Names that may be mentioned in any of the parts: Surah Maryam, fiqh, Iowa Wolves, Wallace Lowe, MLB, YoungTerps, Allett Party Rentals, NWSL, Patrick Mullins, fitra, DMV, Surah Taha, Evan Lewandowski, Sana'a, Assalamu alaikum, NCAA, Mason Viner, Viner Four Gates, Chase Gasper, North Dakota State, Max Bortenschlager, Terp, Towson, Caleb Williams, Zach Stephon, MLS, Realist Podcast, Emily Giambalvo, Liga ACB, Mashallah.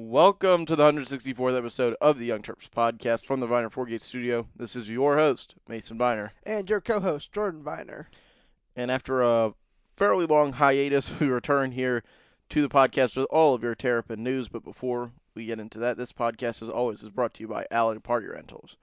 Welcome to the 164th episode of the Young Terps podcast from the Viner Four Gates studio. This is your host, Mason Viner. And your co-host, Jordan Viner. And after a fairly long hiatus, we return here to the podcast with all of your Terrapin news. But before we get into that, this podcast, as always, is brought to you by Allett Party Rentals,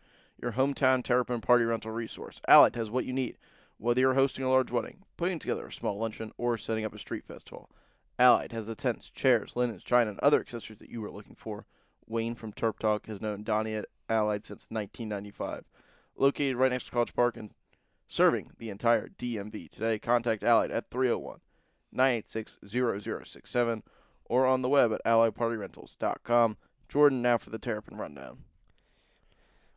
your hometown Terrapin party rental resource. Allett has what you need, whether you're hosting a large wedding, putting together a small luncheon, or setting up a street festival. Allied has the tents, chairs, linens, china, and other accessories that you were looking for. Wayne from Terp Talk has known Donnie at Allied since 1995. Located right next to College Park and serving the entire DMV today, contact Allied at 301-986-0067 or on the web at alliedpartyrentals.com. Jordan, now for the Terrapin Rundown.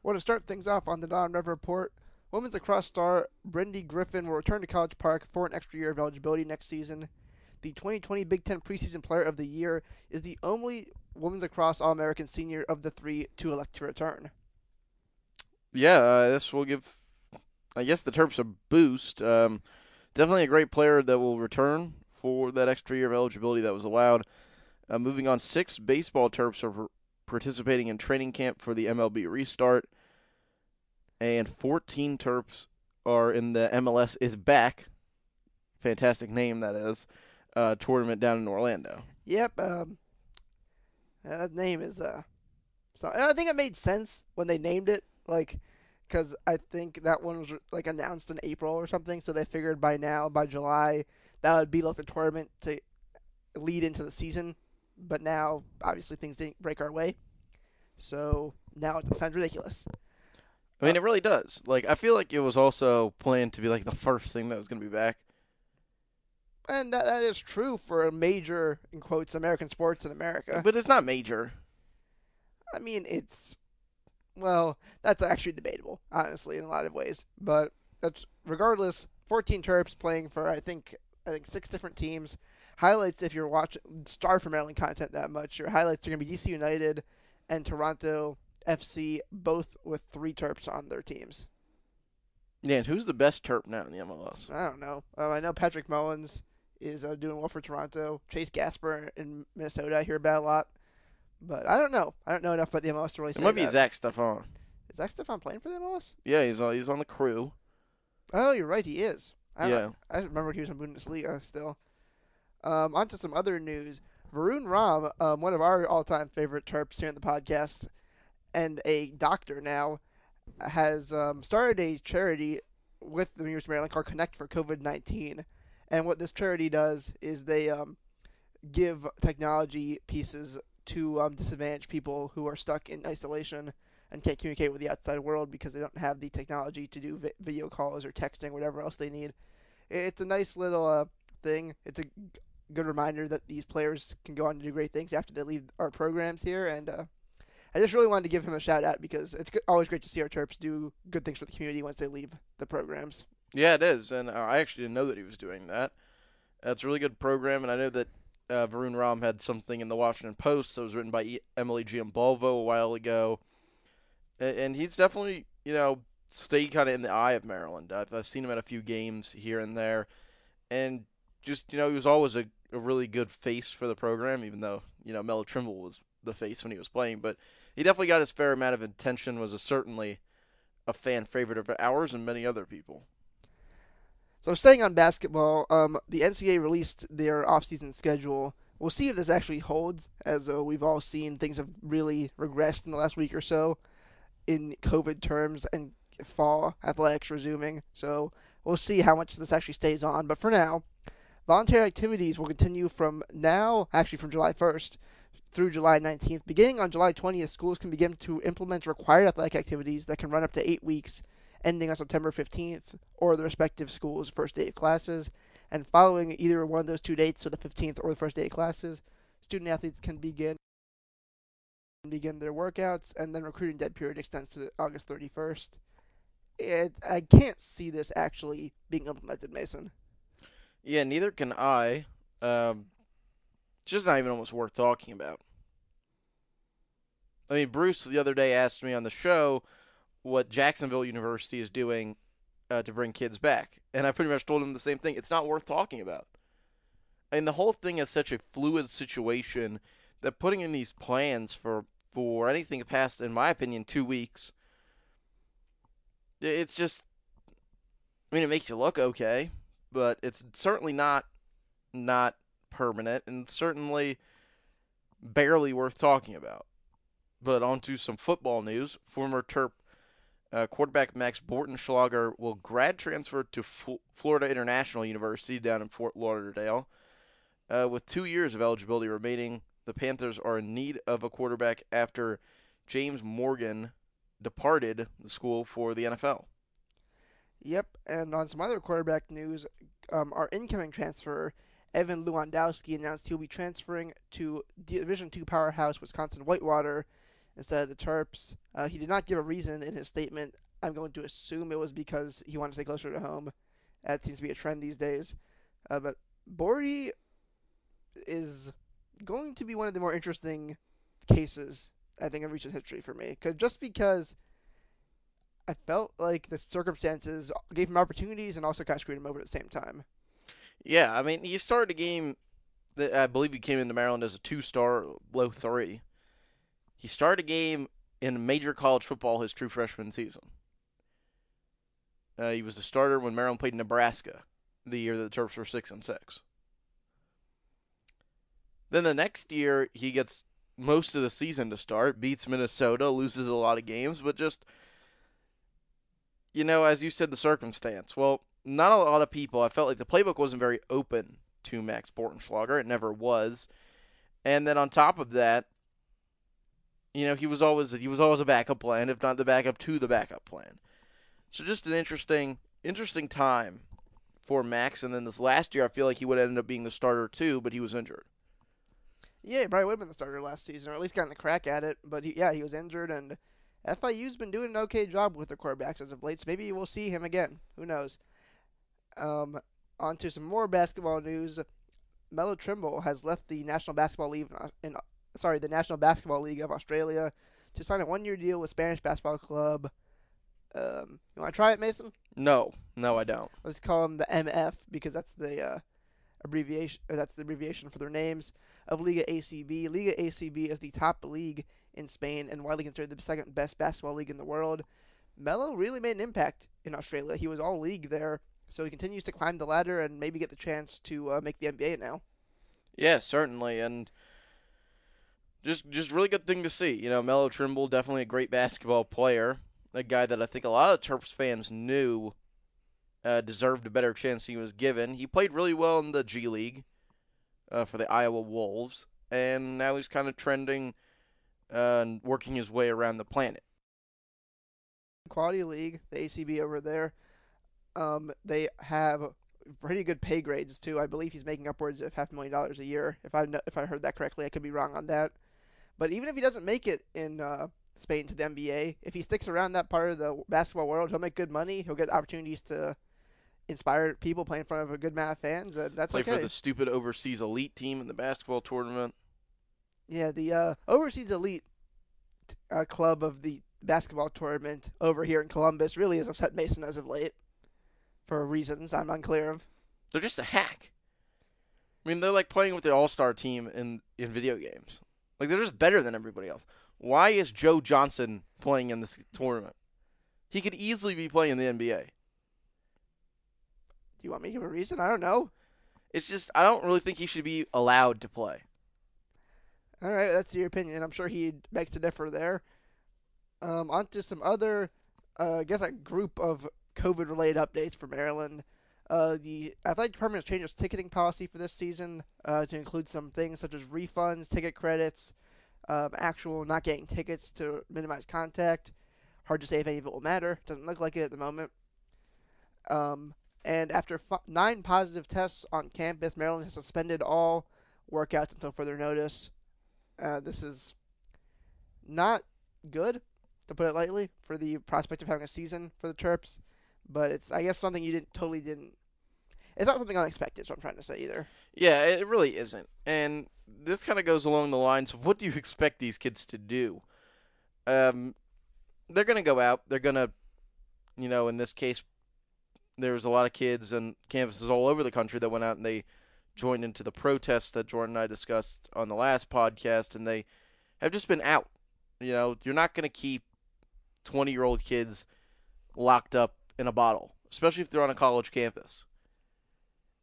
Well, to start things off on the Don River Report, women's lacrosse star Brendi Griffin will return to College Park for an extra year of eligibility next season. The 2020 Big Ten Preseason Player of the Year is the only women's lacrosse All-American senior of the three to elect to return. Yeah, this will give, I guess, the Terps a boost. Definitely a great player that will return for that extra year of eligibility that was allowed. Moving on, 6 baseball Terps are participating in training camp for the MLB restart. And 14 Terps are in the MLS Is Back. Fantastic name, that is. Tournament down in Orlando. Yep. That name is so, and I think it made sense when they named it, like, because I think that one was like announced in April or something. So they figured by now, by July, that would be like the tournament to lead into the season. But now, obviously, things didn't break our way, so now it sounds ridiculous. I mean, it really does. Like, I feel like it was also planned to be like the first thing that was going to be back. And that is true for a major, in quotes, American sports in America. But it's not major. I mean, it's, well, that's actually debatable, honestly, in a lot of ways. But that's, regardless, 14 Terps playing for, I think 6 different teams. Highlights, if you're watching Star for Maryland content that much, your highlights are going to be DC United and Toronto FC, both with 3 Terps on their teams. Yeah, and who's the best Terp now in the MLS? I don't know. I know Patrick Mullins is doing well for Toronto. Chase Gasper in Minnesota, I hear about a lot. But I don't know. I don't know enough about the MLS to really say that. It might be Zach Stephon. Is Zach Stephon playing for the MLS? Yeah, he's on the crew. Oh, you're right, he is. I remember he was in Bundesliga still. On to some other news. Varun Ram, one of our all-time favorite Terps here in the podcast, and a doctor now, has started a charity with the University of Maryland called Connect for COVID-19. And what this charity does is they give technology pieces to disadvantaged people who are stuck in isolation and can't communicate with the outside world because they don't have the technology to do video calls or texting, whatever else they need. It's a nice little thing. It's a good reminder that these players can go on to do great things after they leave our programs here. And I just really wanted to give him a shout-out because it's always great to see our Terps do good things for the community once they leave the programs. Yeah, it is, and I actually didn't know that he was doing that. It's a really good program, and I know that Varun Ram had something in the Washington Post that was written by Emily Giambalvo a while ago, and he's definitely, you know, stayed kind of in the eye of Maryland. I've seen him at a few games here and there, and just, you know, he was always a really good face for the program, even though, you know, Melo Trimble was the face when he was playing, but he definitely got his fair amount of attention, was certainly a fan favorite of ours and many other people. So staying on basketball, the NCAA released their offseason schedule. We'll see if this actually holds, as we've all seen things have really regressed in the last week or so in COVID terms and fall athletics resuming. So we'll see how much this actually stays on. But for now, voluntary activities will continue from now, actually from July 1st, through July 19th. Beginning on July 20th, schools can begin to implement required athletic activities that can run up to 8 weeks, ending on September 15th or the respective school's first day of classes. And following either one of those 2 dates, so the 15th or the first day of classes, student-athletes can begin their workouts, and then recruiting dead period extends to August 31st. I can't see this actually being implemented, Mason. Yeah, neither can I. It's just not even almost worth talking about. I mean, Bruce the other day asked me on the show what Jacksonville University is doing to bring kids back. And I pretty much told him the same thing. It's not worth talking about. And the whole thing is such a fluid situation that putting in these plans for anything past, in my opinion, 2 weeks, it's just, I mean, it makes you look okay, but it's certainly not permanent, and certainly barely worth talking about. But on to some football news. Former Terp quarterback Max Bortenschlager will grad transfer to Florida International University down in Fort Lauderdale. With 2 years of eligibility remaining, the Panthers are in need of a quarterback after James Morgan departed the school for the NFL. Yep, and on some other quarterback news, our incoming transfer, Evan Lewandowski, announced he'll be transferring to Division II powerhouse Wisconsin-Whitewater instead of the Terps. He did not give a reason in his statement. I'm going to assume it was because he wanted to stay closer to home. That seems to be a trend these days. But Bordy is going to be one of the more interesting cases, I think, in recent history for me. Because I felt like the circumstances gave him opportunities and also kind of screwed him over at the same time. Yeah, I mean, you started a game that I believe he came into Maryland as a two-star, low three. He started a game in major college football his true freshman season. He was the starter when Maryland played Nebraska the year that the Terps were 6-6. Then the next year, he gets most of the season to start, beats Minnesota, loses a lot of games, but just, you know, as you said, the circumstance. Well, not a lot of people. I felt like the playbook wasn't very open to Max Bortenschlager. It never was. And then on top of that, you know, he was always a backup plan, if not the backup to the backup plan. So just an interesting time for Max. And then this last year, I feel like he would have ended up being the starter too, but he was injured. Yeah, he probably would have been the starter last season, or at least gotten a crack at it. But he was injured, and FIU's been doing an okay job with their quarterbacks as of late, so maybe we'll see him again. Who knows? On to some more basketball news. Melo Trimble has left the National Basketball League of Australia to sign a one-year deal with Spanish basketball club. You want to try it, Mason? No, I don't. Let's call them the MF because that's the abbreviation. Or that's the abbreviation for their names of Liga ACB. Liga ACB is the top league in Spain and widely considered the second best basketball league in the world. Melo really made an impact in Australia. He was all league there. So he continues to climb the ladder and maybe get the chance to make the NBA now. Yeah, certainly, and just really good thing to see. You know, Melo Trimble, definitely a great basketball player, a guy that I think a lot of Terps fans knew deserved a better chance than he was given. He played really well in the G League for the Iowa Wolves, and now he's kind of trending and working his way around the planet. Quality league, the ACB over there. They have pretty good pay grades too. I believe he's making upwards of $500,000 a year. If I heard that correctly, I could be wrong on that. But even if he doesn't make it in Spain to the NBA, if he sticks around that part of the basketball world, he'll make good money. He'll get opportunities to inspire people, play in front of a good amount of fans, and that's okay. Play for the stupid overseas elite team in the basketball tournament. Yeah, the overseas elite club of the basketball tournament over here in Columbus really has upset Mason as of late. For reasons I'm unclear of. They're just a hack. I mean, they're like playing with the all-star team in video games. Like, they're just better than everybody else. Why is Joe Johnson playing in this tournament? He could easily be playing in the NBA. Do you want me to give a reason? I don't know. It's just, I don't really think he should be allowed to play. All right, that's your opinion. I'm sure he begs to differ there. On to some other, a group of COVID-related updates for Maryland. The athletic department has changed its ticketing policy for this season to include some things such as refunds, ticket credits, actual not getting tickets to minimize contact. Hard to say if any of it will matter. Doesn't look like it at the moment. And after nine positive tests on campus, Maryland has suspended all workouts until further notice. This is not good, to put it lightly, for the prospect of having a season for the Terps. But it's, I guess, something you didn't. It's not something unexpected, is what I'm trying to say either. Yeah, it really isn't. And this kind of goes along the lines of what do you expect these kids to do? They're going to go out. They're going to, you know, in this case, there's a lot of kids and campuses all over the country that went out and they joined into the protests that Jordan and I discussed on the last podcast, and they have just been out. You know, you're not going to keep 20-year-old kids locked up in a bottle, especially if they're on a college campus.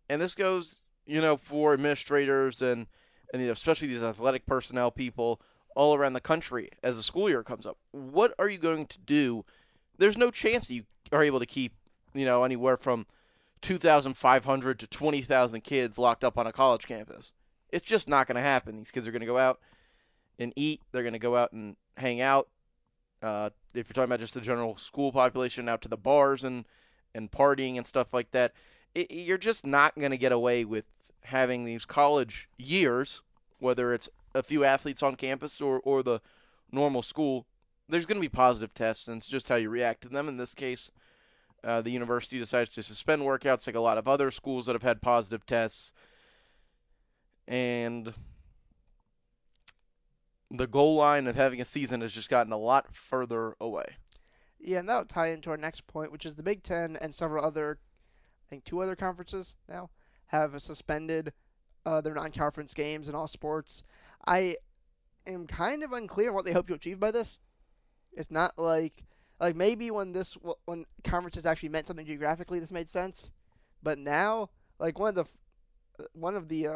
And this goes, you know, for administrators and you know, especially these athletic personnel people all around the country as the school year comes up. What are you going to do? There's no chance that you are able to keep, you know, anywhere from 2,500 to 20,000 kids locked up on a college campus. It's just not going to happen. These kids are going to go out and eat. They're going to go out and hang out. If you're talking about just the general school population, out to the bars and partying and stuff like that, you're just not going to get away with having these college years, whether it's a few athletes on campus or the normal school. There's going to be positive tests, and it's just how you react to them. In this case, the university decides to suspend workouts like a lot of other schools that have had positive tests. And the goal line of having a season has just gotten a lot further away. Yeah, and that'll tie into our next point, which is the Big Ten and several other, I think two other conferences now, have suspended their non-conference games in all sports. I am kind of unclear on what they hope to achieve by this. It's not like maybe when conferences actually meant something geographically, this made sense. But now, like one of the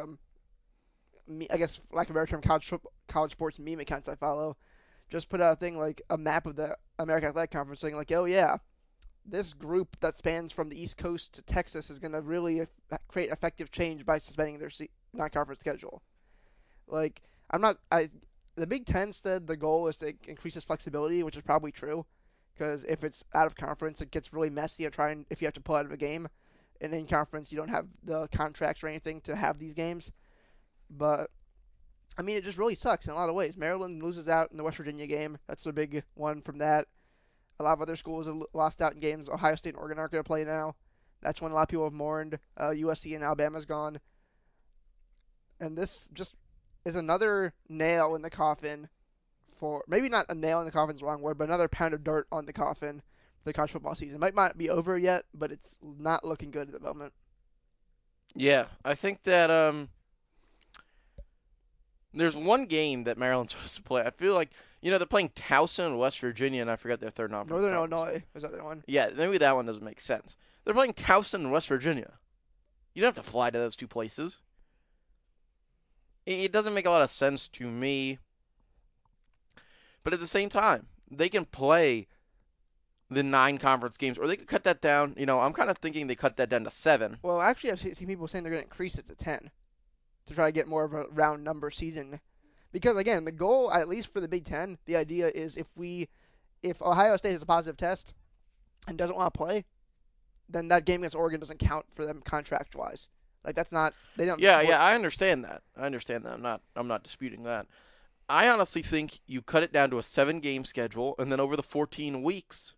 I guess, lack of a better term, college sports meme accounts I follow, just put out a thing like a map of the American Athletic Conference, saying like, oh yeah, this group that spans from the East Coast to Texas is going to really create effective change by suspending their non-conference schedule. Like, the Big Ten said the goal is to increase its flexibility, which is probably true, because if it's out of conference, it gets really messy if you have to pull out of a game, and in conference you don't have the contracts or anything to have these games. But I mean, it just really sucks in a lot of ways. Maryland loses out in the West Virginia game. That's the big one from that. A lot of other schools have lost out in games. Ohio State and Oregon aren't going to play now. That's when a lot of people have mourned. USC and Alabama's gone. And this just is another nail in the coffin for, maybe not a nail in the coffin is the wrong word, but another pound of dirt on the coffin for the college football season. It might not be over yet, but it's not looking good at the moment. Yeah, I think that there's one game that Maryland's supposed to play. I feel like, you know, they're playing Towson, West Virginia, and I forgot their third non-conference. Northern Illinois is that their one? Yeah, maybe that one doesn't make sense. They're playing Towson and West Virginia. You don't have to fly to those two places. It doesn't make a lot of sense to me. But at the same time, they can play the 9 conference games, or they could cut that down. You know, I'm kind of thinking they cut that down to 7. Well, actually, I've seen people saying they're going to increase it to 10. To try to get more of a round number season. Because, again, the goal, at least for the Big Ten, the idea is if Ohio State has a positive test and doesn't want to play, then that game against Oregon doesn't count for them contract-wise. Like, that's not – they don't – Yeah, I understand that. I'm not disputing that. I honestly think you cut it down to a 7-game schedule, and then over the 14 weeks,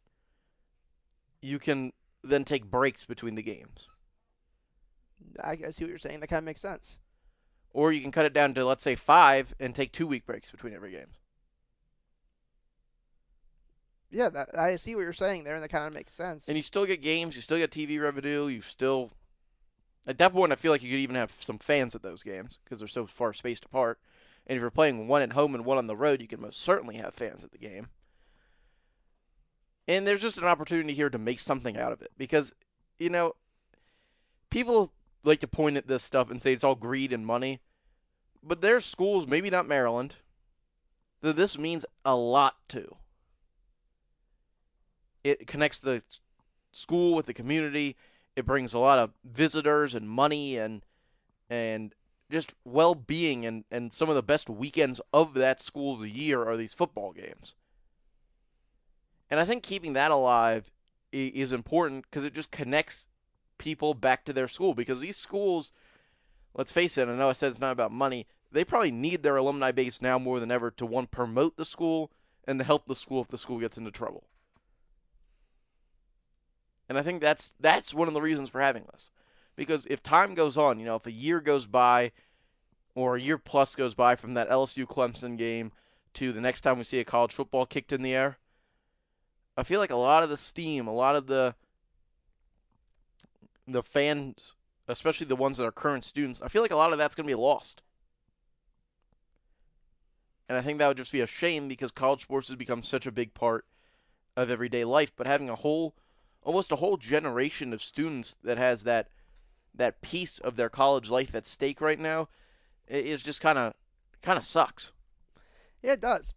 you can then take breaks between the games. I see what you're saying. That kind of makes sense. Or you can cut it down to, let's say, 5 and take 2-week breaks between every game. Yeah, I see what you're saying there, and that kind of makes sense. And you still get games, you still get TV revenue, you still... At that point, I feel like you could even have some fans at those games, because they're so far spaced apart. And if you're playing one at home and one on the road, you can most certainly have fans at the game. And there's just an opportunity here to make something out of it, because, you know, people like to point at this stuff and say it's all greed and money. But there's schools, maybe not Maryland, that this means a lot to. It connects the school with the community. It brings a lot of visitors and money and just well-being. And some of the best weekends of that school of the year are these football games. And I think keeping that alive is important because it just connects people back to their school, because these schools, let's face it, I know I said it's not about money, they probably need their alumni base now more than ever to, one, promote the school, and to help the school if the school gets into trouble. And I think that's one of the reasons for having this, because if time goes on, you know, if a year goes by or a year plus goes by from that LSU Clemson game to the next time we see a college football kicked in the air, I feel like a lot of the steam, a lot of the fans' especially the ones that are current students, I feel like a lot of that's going to be lost. And I think that would just be a shame because college sports has become such a big part of everyday life. But having a whole, almost a whole generation of students that has that piece of their college life at stake right now is just kind of sucks. Yeah, it does.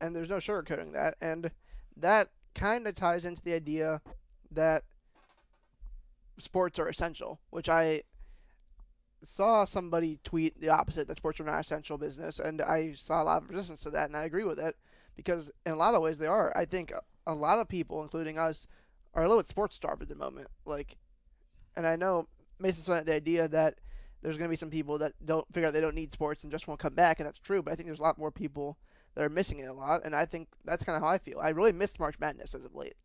And there's no sugarcoating that. And that kind of ties into the idea that sports are essential, which I saw somebody tweet the opposite, that sports are not essential business, and I saw a lot of resistance to that, and I agree with it, because in a lot of ways they are. I think a lot of people, including us, are a little bit sports-starved at the moment. And I know Mason's saying the idea that there's going to be some people that don't figure out they don't need sports and just won't come back, and that's true, but I think there's a lot more people that are missing it a lot, and I think that's kind of how I feel. I really missed March Madness as of late,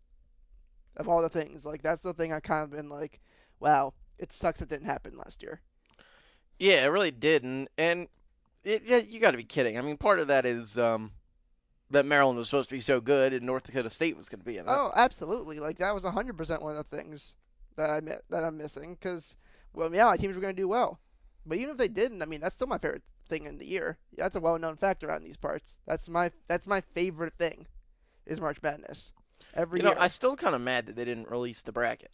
of all the things. That's the thing I've kind of been like, wow, it sucks it didn't happen last year. Yeah, it really didn't, and you got to be kidding. I mean, part of that is that Maryland was supposed to be so good, and North Dakota State was going to be in it. Oh, absolutely! That was 100% one of the things that I'm missing. Because, my teams were going to do well, but even if they didn't, that's still my favorite thing in the year. That's a well-known fact around these parts. That's my favorite thing, is March Madness every year. I'm still kind of mad that they didn't release the bracket.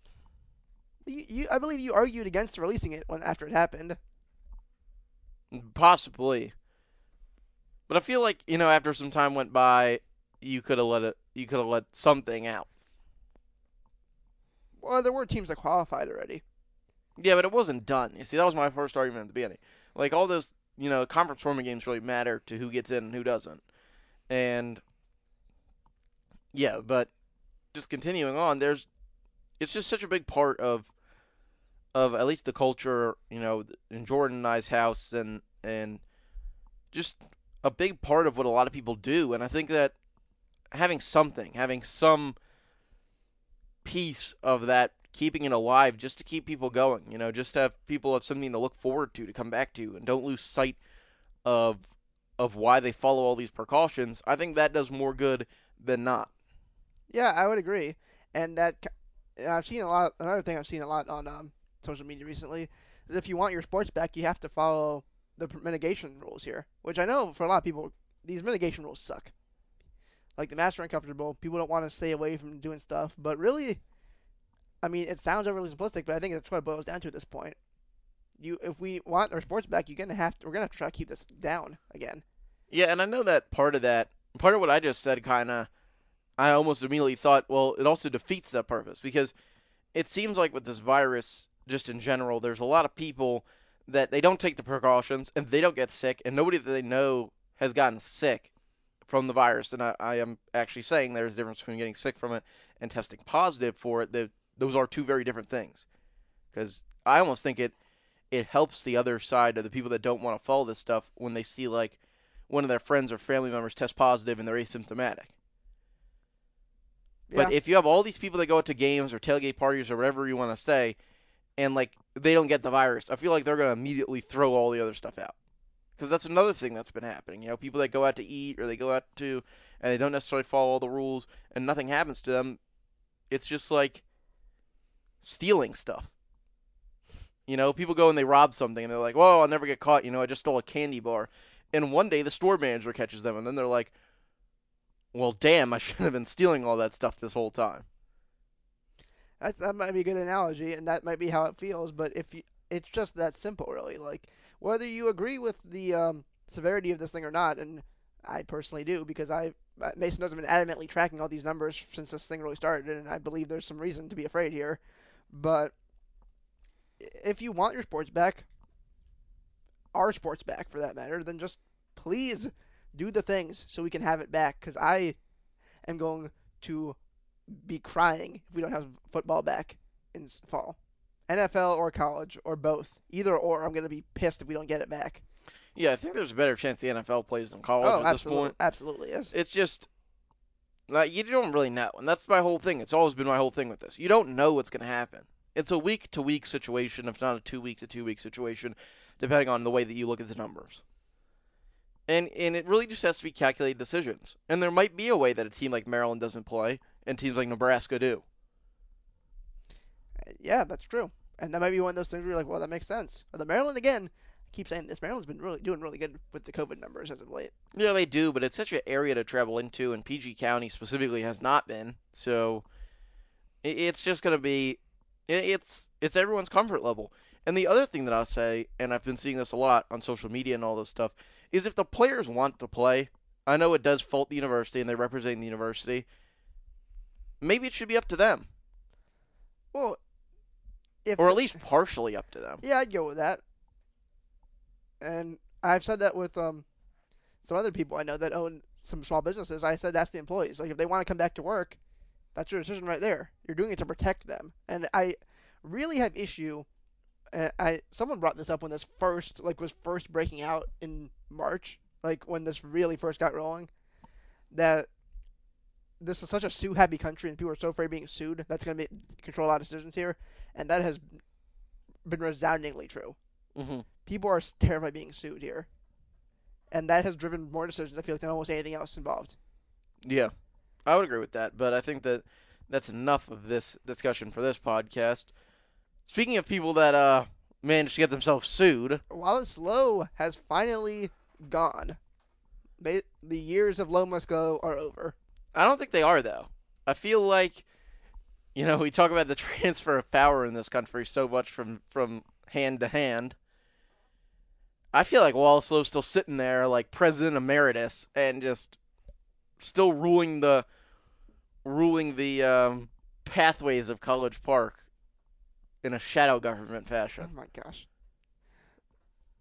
I believe you argued against releasing it after it happened. Possibly, but I feel like after some time went by, you could have let something out. Well, there were teams that qualified already. Yeah, but it wasn't done. You see, that was my first argument at the beginning. All those conference tournament games really matter to who gets in and who doesn't. And yeah, but just continuing on, it's just such a big part of at least the culture, in Jordan and I's house, and just a big part of what a lot of people do. And I think that having some piece of that, keeping it alive just to keep people going, just to have people have something to look forward to come back to, and don't lose sight of why they follow all these precautions, I think that does more good than not. Yeah, I would agree. And another thing I've seen a lot on social media recently is if you want your sports back, you have to follow the mitigation rules here, which I know for a lot of people, these mitigation rules suck. The masks are uncomfortable. People don't want to stay away from doing stuff, but really, it sounds overly simplistic, but I think that's what it boils down to at this point. If we want our sports back, we're going to try to keep this down again. Yeah. And I know that part of what I just said, I almost immediately thought, well, it also defeats that purpose, because it seems like with this virus, just in general, there's a lot of people that they don't take the precautions and they don't get sick, and nobody that they know has gotten sick from the virus. And I am actually saying there's a difference between getting sick from it and testing positive for it. Those are two very different things, because I almost think it helps the other side of the people that don't want to follow this stuff when they see one of their friends or family members test positive and they're asymptomatic. Yeah. But if you have all these people that go out to games or tailgate parties or whatever you want to say, and they don't get the virus, I feel like they're going to immediately throw all the other stuff out. Because that's another thing that's been happening. People that go out to eat, or they go out to, and they don't necessarily follow all the rules, and nothing happens to them. It's just like stealing stuff. People go and they rob something, and they're like, whoa, I'll never get caught. I just stole a candy bar. And one day the store manager catches them, and then they're like, well, damn, I shouldn't have been stealing all that stuff this whole time. That might be a good analogy, and that might be how it feels, but it's just that simple, really. Whether you agree with the severity of this thing or not, and I personally do, because Mason has been adamantly tracking all these numbers since this thing really started, and I believe there's some reason to be afraid here. But if you want your sports back, our sports back for that matter, then just please do the things so we can have it back, because I am going to be crying if we don't have football back in fall. NFL or college or both. Either or, I'm going to be pissed if we don't get it back. Yeah, I think there's a better chance the NFL plays than college at this point. Absolutely, yes. It's just, you don't really know. And that's my whole thing. It's always been my whole thing with this. You don't know what's going to happen. It's a week-to-week situation, if not a two-week-to-two-week situation, depending on the way that you look at the numbers. And it really just has to be calculated decisions. And there might be a way that a team like Maryland doesn't play, and teams like Nebraska do. Yeah, that's true. And that might be one of those things where you're like, well, that makes sense. Although Maryland, again, I keep saying this, Maryland's been doing really good with the COVID numbers as of late. Yeah, they do, but it's such an area to travel into, and PG County specifically has not been. So it's just going to be – it's everyone's comfort level. And the other thing that I'll say, and I've been seeing this a lot on social media and all this stuff, is if the players want to play, I know it does fault the university and they're representing the university, maybe it should be up to them. Well, or at least partially up to them. Yeah, I'd go with that. And I've said that with some other people I know that own some small businesses. I said, ask the employees. Like, if they want to come back to work, that's your decision right there. You're doing it to protect them. And I really have issue. Someone brought this up when this was first breaking out in March, like when this really first got rolling, that this is such a sue-happy country and people are so afraid of being sued, that's going to control a lot of decisions here, and that has been resoundingly true. Mm-hmm. People are terrified of being sued here, and that has driven more decisions, I feel like, than almost anything else involved. Yeah, I would agree with that, but I think that that's enough of this discussion for this podcast. Speaking of people that managed to get themselves sued, Wallace Lowe has finally gone. The years of Lowe must go are over. I don't think they are, though. I feel like, you know, we talk about the transfer of power in this country so much from hand to hand. I feel like Wallace Lowe's still sitting there like president emeritus and just still ruling the pathways of College Park in a shadow government fashion. Oh, my gosh.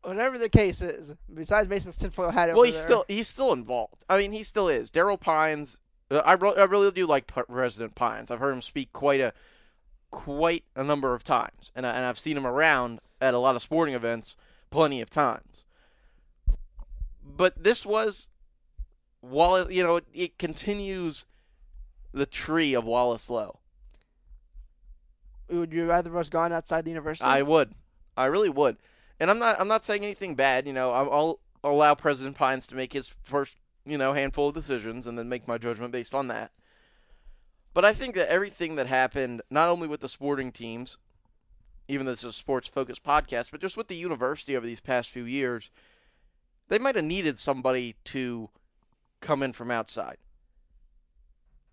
Whatever the case is, besides Mason's tinfoil hat over there. Well, he's still involved. I mean, he still is. Darryl Pines, I really do like President Pines. I've heard him speak quite a number of times, and I've seen him around at a lot of sporting events plenty of times. But this was, Wallace, you know, it continues the tree of Wallace Lowe. Would you rather us gone outside the university? I would. I really would. And I'm not saying anything bad. You know, I'll allow President Pines to make his first, you know, handful of decisions and then make my judgment based on that. But I think that everything that happened, not only with the sporting teams, even though this is a sports-focused podcast, but just with the university over these past few years, they might have needed somebody to come in from outside.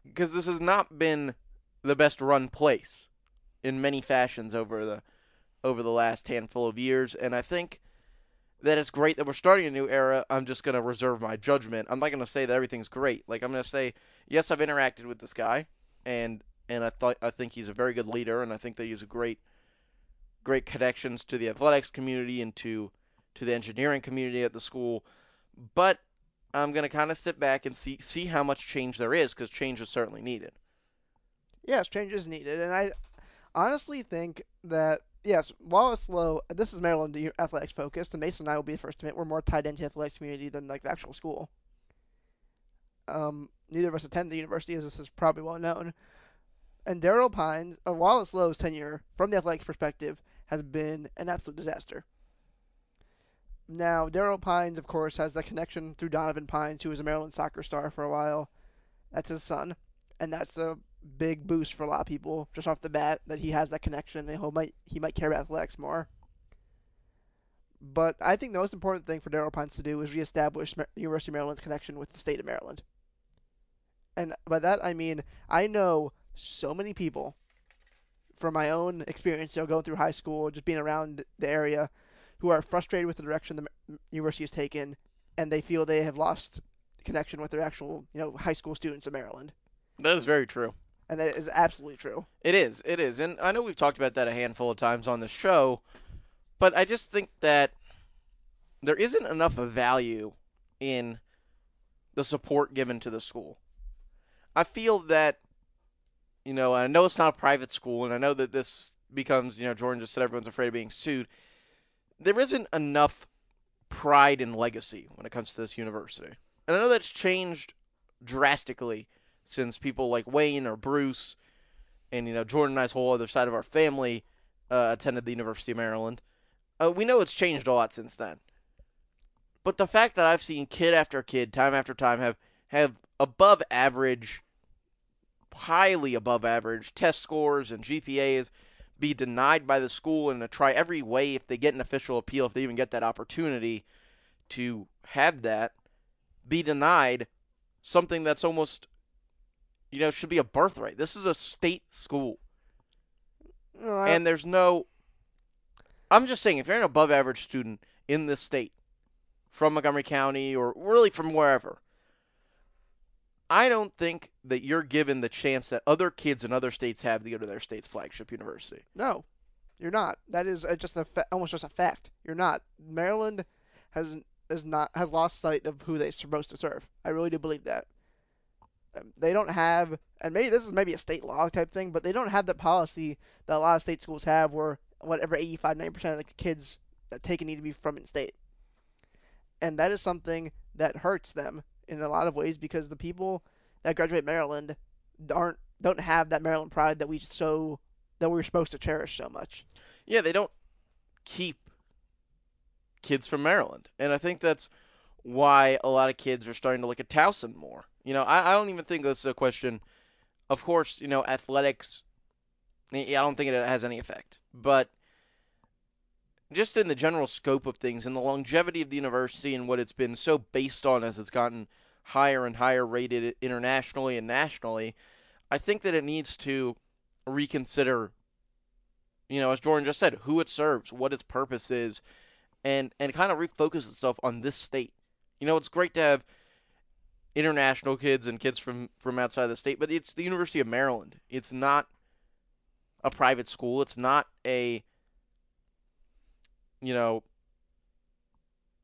Because this has not been the best-run place in many fashions over the last handful of years, and I think that it's great that we're starting a new era. I'm just going to reserve my judgment. I'm not going to say that everything's great. Like, I'm going to say, yes, I've interacted with this guy, and I think he's a very good leader, and I think that he has great connections to the athletics community and to the engineering community at the school, but I'm going to kind of sit back and see how much change there is, because change is certainly needed. Yes, change is needed, and I honestly think that, yes, Wallace Lowe, this is Maryland athletics focused, and Mason and I will be the first to admit we're more tied into the athletics community than like the actual school. Neither of us attend the university, as this is probably well known. And Darryl Pines, Wallace Lowe's tenure, from the athletics perspective, has been an absolute disaster. Now, Darryl Pines, of course, has that connection through Donovan Pines, who was a Maryland soccer star for a while. That's his son, and that's a big boost for a lot of people just off the bat that he has that connection and he might care about athletics more. But I think the most important thing for Darryl Pines to do is reestablish University of Maryland's connection with the state of Maryland. And by that I mean, I know so many people from my own experience, you know, going through high school, just being around the area, who are frustrated with the direction the university has taken, and they feel they have lost connection with their actual, you know, high school students of Maryland. That is very true. And that is absolutely true. It is. And I know we've talked about that a handful of times on the show, but I just think that there isn't enough of value in the support given to the school. I feel that, you know, I know it's not a private school, and I know that this becomes, you know, Jordan just said everyone's afraid of being sued. There isn't enough pride in legacy when it comes to this university. And I know that's changed drastically since people like Wayne or Bruce and, you know, Jordan and I's whole other side of our family attended the University of Maryland. We know it's changed a lot since then. But the fact that I've seen kid after kid, time after time, have above average, highly above average test scores and GPAs be denied by the school and to try every way if they get an official appeal, if they even get that opportunity to have that, be denied something that's almost, you know, should be a birthright. This is a state school. Right. And there's no, I'm just saying, if you're an above average student in this state, from Montgomery County or really from wherever, I don't think that you're given the chance that other kids in other states have to go to their state's flagship university. No, you're not. That is just almost just a fact. You're not. Maryland has lost sight of who they're supposed to serve. I really do believe that. They don't have, and maybe this is maybe a state law type thing, but they don't have the policy that a lot of state schools have, where whatever 85-90% of the kids that take it need to be from in state, and that is something that hurts them in a lot of ways, because the people that graduate Maryland don't have that Maryland pride that we're supposed to cherish so much. Yeah, they don't keep kids from Maryland, and I think that's why a lot of kids are starting to look at Towson more. You know, I don't even think this is a question. Of course, you know, athletics, I don't think it has any effect. But just in the general scope of things and the longevity of the university and what it's been so based on as it's gotten higher and higher rated internationally and nationally, I think that it needs to reconsider, you know, as Jordan just said, who it serves, what its purpose is, and kind of refocus itself on this state. You know, it's great to have international kids and kids from outside the state, but it's the University of Maryland. It's not a private school. It's not a, you know,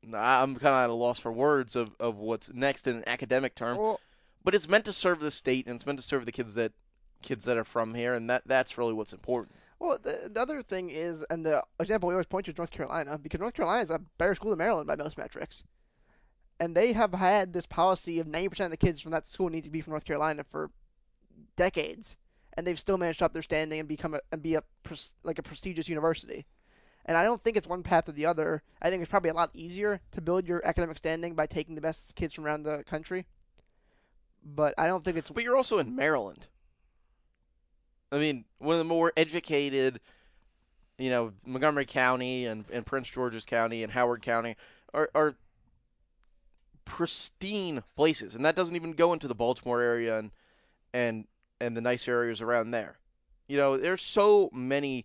I'm kind of at a loss for words of what's next in an academic term, well, but it's meant to serve the state, and it's meant to serve the kids that are from here, and that's really what's important. Well, the other thing is, and the example we always point to is North Carolina, because North Carolina is a better school than Maryland by most metrics. And they have had this policy of 90% of the kids from that school need to be from North Carolina for decades, and they've still managed to up their standing and be a prestigious university. And I don't think it's one path or the other. I think it's probably a lot easier to build your academic standing by taking the best kids from around the country. But I don't think it's... But you're also in Maryland. I mean, one of the more educated, you know, Montgomery County and Prince George's County and Howard County are pristine places, and that doesn't even go into the Baltimore area and the nice areas around there. You know, there's so many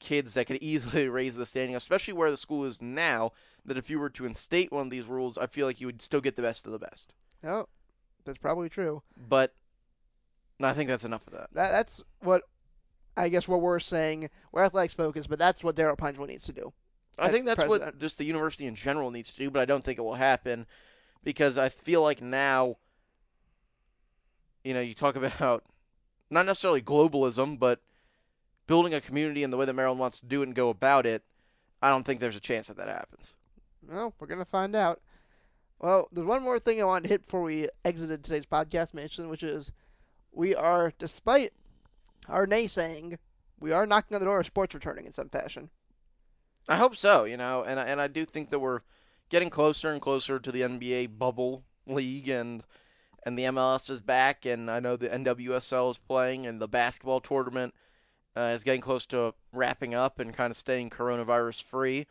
kids that could easily raise the standing, especially where the school is now, that if you were to instate one of these rules, I feel like you would still get the best of the best. Oh, that's probably true. But I think that's enough of that. That's what, I guess, what we're saying. We're athletics focused, but that's what Darryl Pines needs to do. I think that's what just the university in general needs to do, but I don't think it will happen, because I feel like now, you know, you talk about not necessarily globalism, but building a community and the way that Maryland wants to do it and go about it, I don't think there's a chance that happens. Well, we're going to find out. Well, there's one more thing I wanted to hit before we exited today's podcast, Mason, which is we are, despite our naysaying, we are knocking on the door of sports returning in some fashion. I hope so, you know, and I do think that we're getting closer and closer to the NBA bubble league, and the MLS is back, and I know the NWSL is playing, and the basketball tournament is getting close to wrapping up and kind of staying coronavirus free,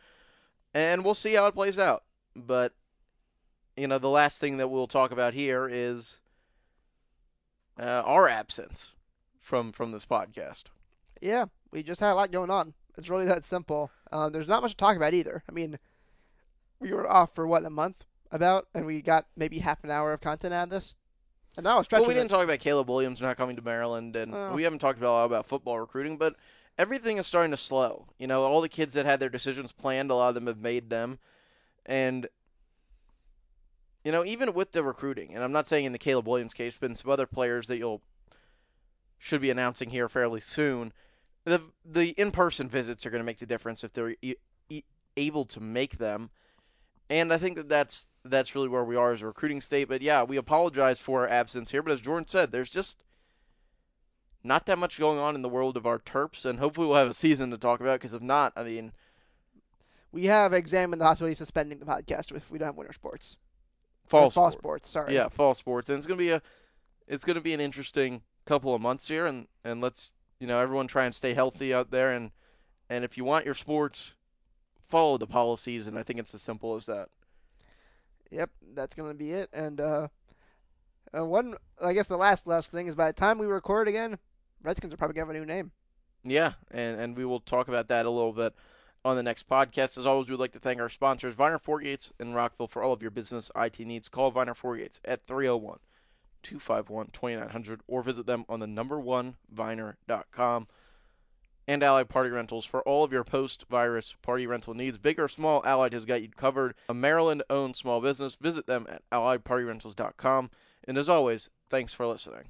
and we'll see how it plays out. But, you know, the last thing that we'll talk about here is our absence from this podcast. Yeah, we just had a lot going on. It's really that simple. There's not much to talk about either. I mean, we were off for, what, a month about, and we got maybe half an hour of content out of this. And that was stretching. Well, we didn't talk about Caleb Williams not coming to Maryland, and we haven't talked about a lot about football recruiting, but everything is starting to slow. You know, all the kids that had their decisions planned, a lot of them have made them. And, you know, even with the recruiting, and I'm not saying in the Caleb Williams case, but in some other players that you'll should be announcing here fairly soon, The in-person visits are going to make the difference if they're able to make them. And I think that that's really where we are as a recruiting state. But, yeah, we apologize for our absence here. But as Jordan said, there's just not that much going on in the world of our Terps. And hopefully we'll have a season to talk about, because if not, I mean, we have examined the possibility of suspending the podcast if we don't have winter sports. Fall sports. Yeah, fall sports. And it's going to be an interesting couple of months here. And let's – you know, everyone try and stay healthy out there. And if you want your sports, follow the policies. And I think it's as simple as that. Yep, that's going to be it. And one, I guess the last thing is by the time we record again, Redskins are probably going to have a new name. Yeah, and we will talk about that a little bit on the next podcast. As always, we would like to thank our sponsors, Viner Four Gates in Rockville, for all of your business IT needs. Call Viner Four Gates at 301-251-2900 or visit them on the number1viner.com. And Allett Party Rentals for all of your post-virus party rental needs. Big or small, Allett has got you covered. A Maryland-owned small business. Visit them at alliedpartyrentals.com. And as always, thanks for listening.